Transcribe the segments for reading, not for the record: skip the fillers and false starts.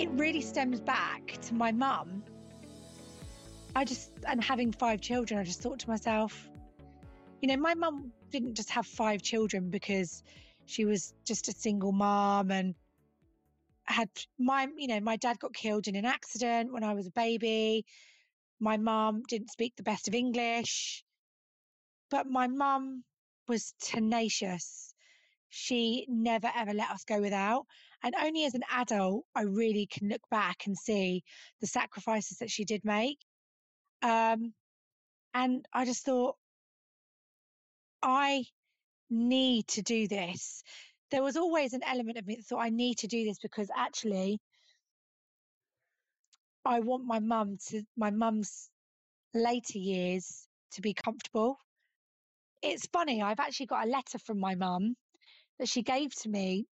it really stems back to my mum. And having 5 children, I just thought to myself, you know, my mum didn't just have 5 children because she was just a single mum and had my dad got killed in an accident when I was a baby. My mum didn't speak the best of English, but my mum was tenacious. She never, ever let us go without. And only as an adult, I really can look back and see the sacrifices that she did make. And I just thought, I need to do this. There was always an element of me that thought I need to do this because actually I want my mum's later years to be comfortable. It's funny, I've actually got a letter from my mum that she gave to me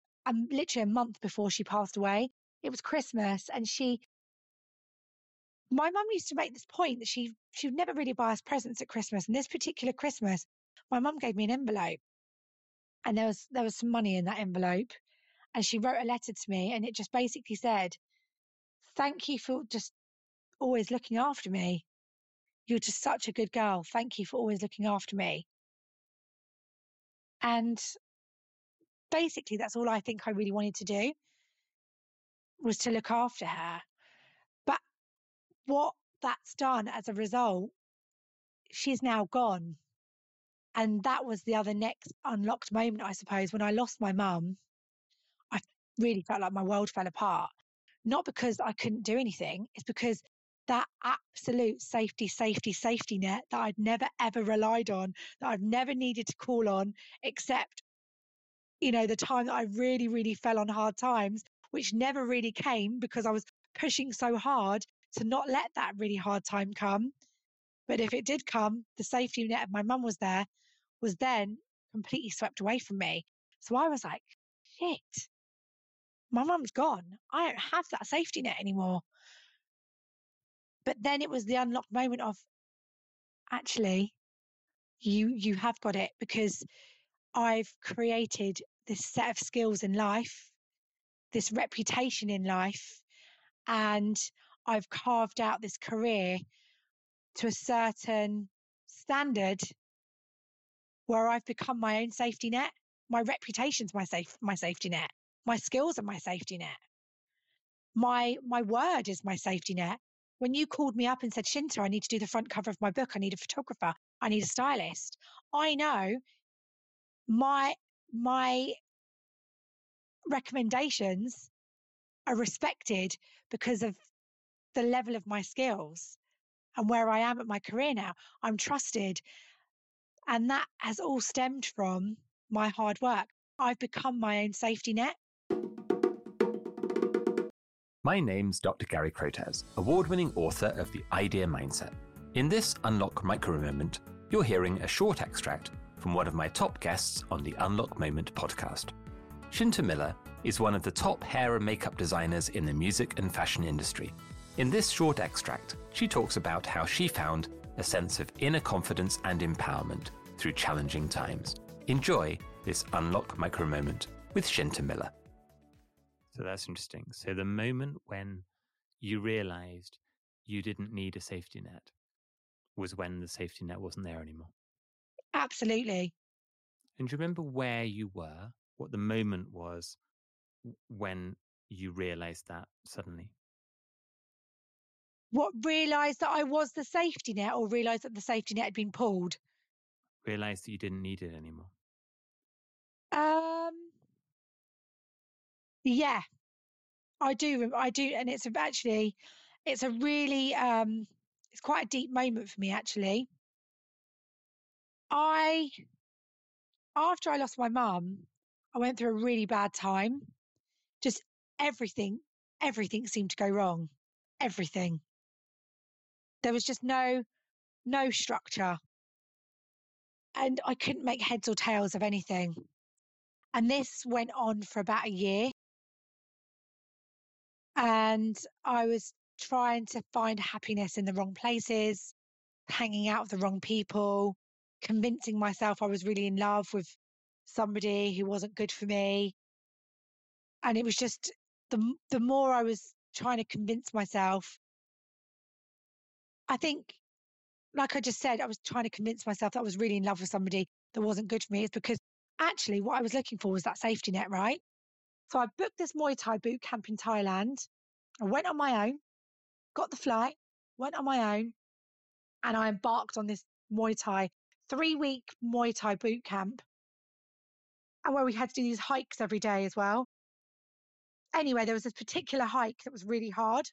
literally a month before she passed away. It was Christmas, and my mum used to make this point that she would never really buy us presents at Christmas. And this particular Christmas, my mum gave me an envelope, and there was some money in that envelope, and she wrote a letter to me, and it just basically said, "Thank you for just always looking after me. You're just such a good girl. Thank you for always looking after me." And basically, that's all I think I really wanted to do, was to look after her. But what that's done as a result, she's now gone. And that was the other next unlocked moment, I suppose. When I lost my mum, I really felt like my world fell apart. Not because I couldn't do anything, it's because that absolute safety net that I'd never, ever relied on, that I've never needed to call on, except, you know, the time that I really, really fell on hard times, which never really came because I was pushing so hard to not let that really hard time come. But if it did come, the safety net of my mum was then completely swept away from me. So I was like, shit, my mum's gone. I don't have that safety net anymore. But then it was the unlocked moment of, actually, you have got it, because I've created this set of skills in life, this reputation in life, and I've carved out this career to a certain standard where I've become my own safety net. My reputation's my safety net. My skills are my safety net. My word is my safety net. When you called me up and said, "Cinta, I need to do the front cover of my book. I need a photographer. I need a stylist." I know my recommendations are respected because of the level of my skills and where I am at my career now. I'm trusted. And that has all stemmed from my hard work. I've become my own safety net. My name's Dr. Gary Crotaz, award-winning author of The Idea Mindset. In this Unlock Micro Moment, you're hearing a short extract from one of my top guests on the Unlock Moment podcast. Cinta Miller is one of the top hair and makeup designers in the music and fashion industry. In this short extract, she talks about how she found a sense of inner confidence and empowerment through challenging times. Enjoy this Unlock Micro Moment with Cinta Miller. So that's interesting. So the moment when you realized you didn't need a safety net was when the safety net wasn't there anymore. Absolutely. And do you remember where you were, what the moment was when you realized that suddenly? What, realized that I was the safety net, or realized that the safety net had been pulled? Realized that you didn't need it anymore. Yeah, I do. And it's quite a deep moment for me, actually. After I lost my mum, I went through a really bad time. Just everything seemed to go wrong. Everything. There was just no structure. And I couldn't make heads or tails of anything. And this went on for about a year. And I was trying to find happiness in the wrong places, hanging out with the wrong people, convincing myself I was really in love with somebody who wasn't good for me. And it was just the more I was trying to convince myself. I think, like I just said, I was trying to convince myself that I was really in love with somebody that wasn't good for me. It's because actually what I was looking for was that safety net, right? So I booked this Muay Thai boot camp in Thailand. I went on my own, got the flight, went on my own, and I embarked on this Muay Thai, 3-week Muay Thai boot camp. And where we had to do these hikes every day as well. Anyway, there was this particular hike that was really hard.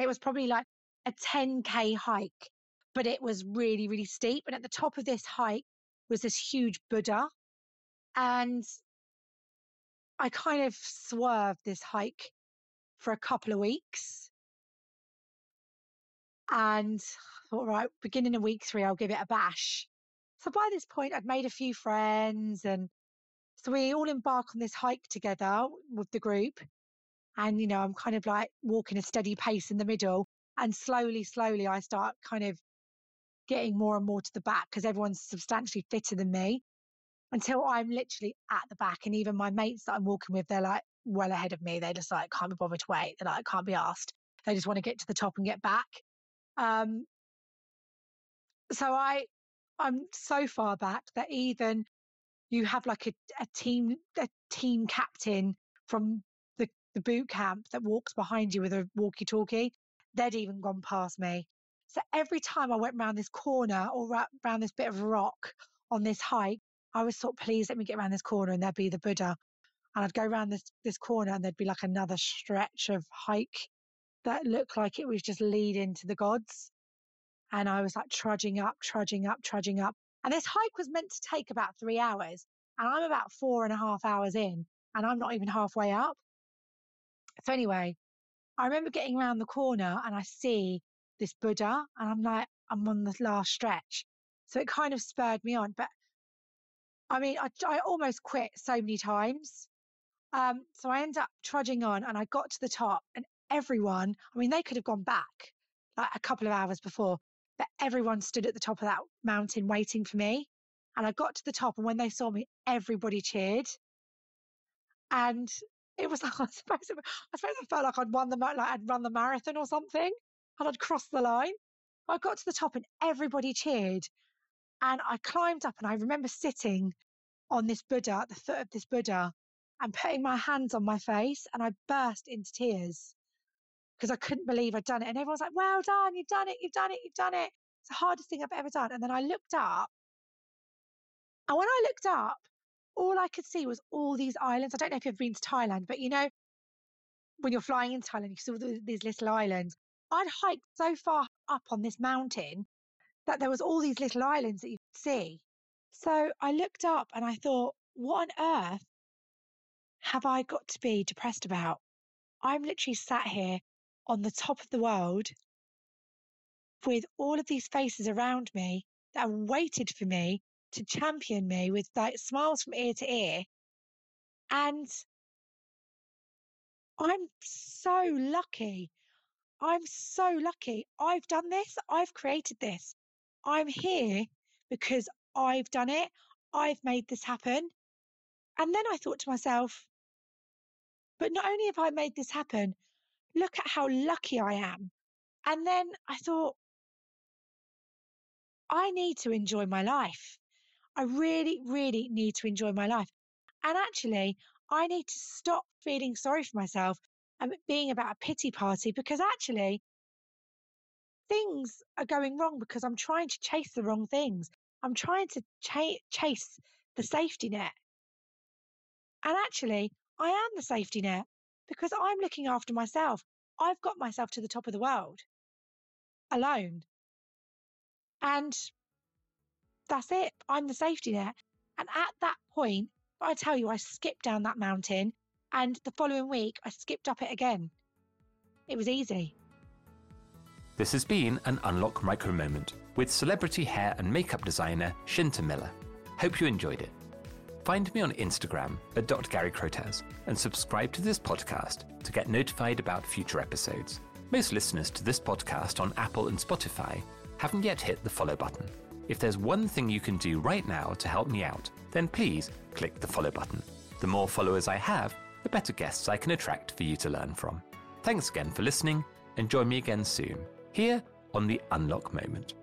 It was probably like a 10K hike, but it was really, really steep. And at the top of this hike was this huge Buddha. And I kind of swerved this hike for a couple of weeks. And I thought, right, beginning of week 3, I'll give it a bash. So by this point, I'd made a few friends. And so we all embark on this hike together with the group. And, you know, I'm kind of like walking a steady pace in the middle. And slowly, slowly, I start kind of getting more and more to the back because everyone's substantially fitter than me until I'm literally at the back. And even my mates that I'm walking with, they're like well ahead of me. They just like can't be bothered to wait. They're like, I can't be asked. They just want to get to the top and get back. So I'm so far back that even you have like a team captain from the boot camp that walks behind you with a walkie-talkie. They'd even gone past me. So every time I went round this corner or round this bit of rock on this hike, I always thought, please let me get around this corner and there'd be the Buddha. And I'd go around this corner and there'd be like another stretch of hike that looked like it was just leading to the gods. And I was like trudging up. And this hike was meant to take about 3 hours. And I'm about 4.5 hours in and I'm not even halfway up. So anyway, I remember getting around the corner and I see this Buddha and I'm like, I'm on the last stretch. So it kind of spurred me on. But I mean, I almost quit so many times. So I end up trudging on and I got to the top and everyone, I mean, they could have gone back like a couple of hours before, but everyone stood at the top of that mountain waiting for me. And I got to the top and when they saw me, everybody cheered. And it was like, I suppose I felt like I'd won I'd run the marathon or something and I'd crossed the line. I got to the top and everybody cheered. And I climbed up and I remember sitting on this Buddha, at the foot of this Buddha, and putting my hands on my face and I burst into tears because I couldn't believe I'd done it. And everyone's like, well done, you've done it. It's the hardest thing I've ever done. And then I looked up. And when I looked up, all I could see was all these islands. I don't know if you've been to Thailand, but you know, when you're flying in Thailand, you see all these little islands. I'd hiked so far up on this mountain that there was all these little islands that you could see. So I looked up and I thought, what on earth have I got to be depressed about? I'm literally sat here on the top of the world with all of these faces around me that have waited for me to champion me with like smiles from ear to ear. And I'm so lucky. I've done this. I've created this. I'm here because I've done it. I've made this happen. And then I thought to myself, but not only have I made this happen, look at how lucky I am. And then I thought, I need to enjoy my life. I really, really need to enjoy my life. And actually, I need to stop feeling sorry for myself and being about a pity party because actually things are going wrong because I'm trying to chase the wrong things. I'm trying to chase the safety net. And actually, I am the safety net because I'm looking after myself. I've got myself to the top of the world alone. And that's it. I'm the safety net. And at that point, I tell you, I skipped down that mountain. And the following week, I skipped up it again. It was easy. This has been an Unlock Micro Moment with celebrity hair and makeup designer Cinta Miller. Hope you enjoyed it. Find me on Instagram at Dr. Gary Crotaz and subscribe to this podcast to get notified about future episodes. Most listeners to this podcast on Apple and Spotify haven't yet hit the follow button. If there's one thing you can do right now to help me out, then please click the follow button. The more followers I have, the better guests I can attract for you to learn from. Thanks again for listening, and join me again soon, here on the Unlock Moment.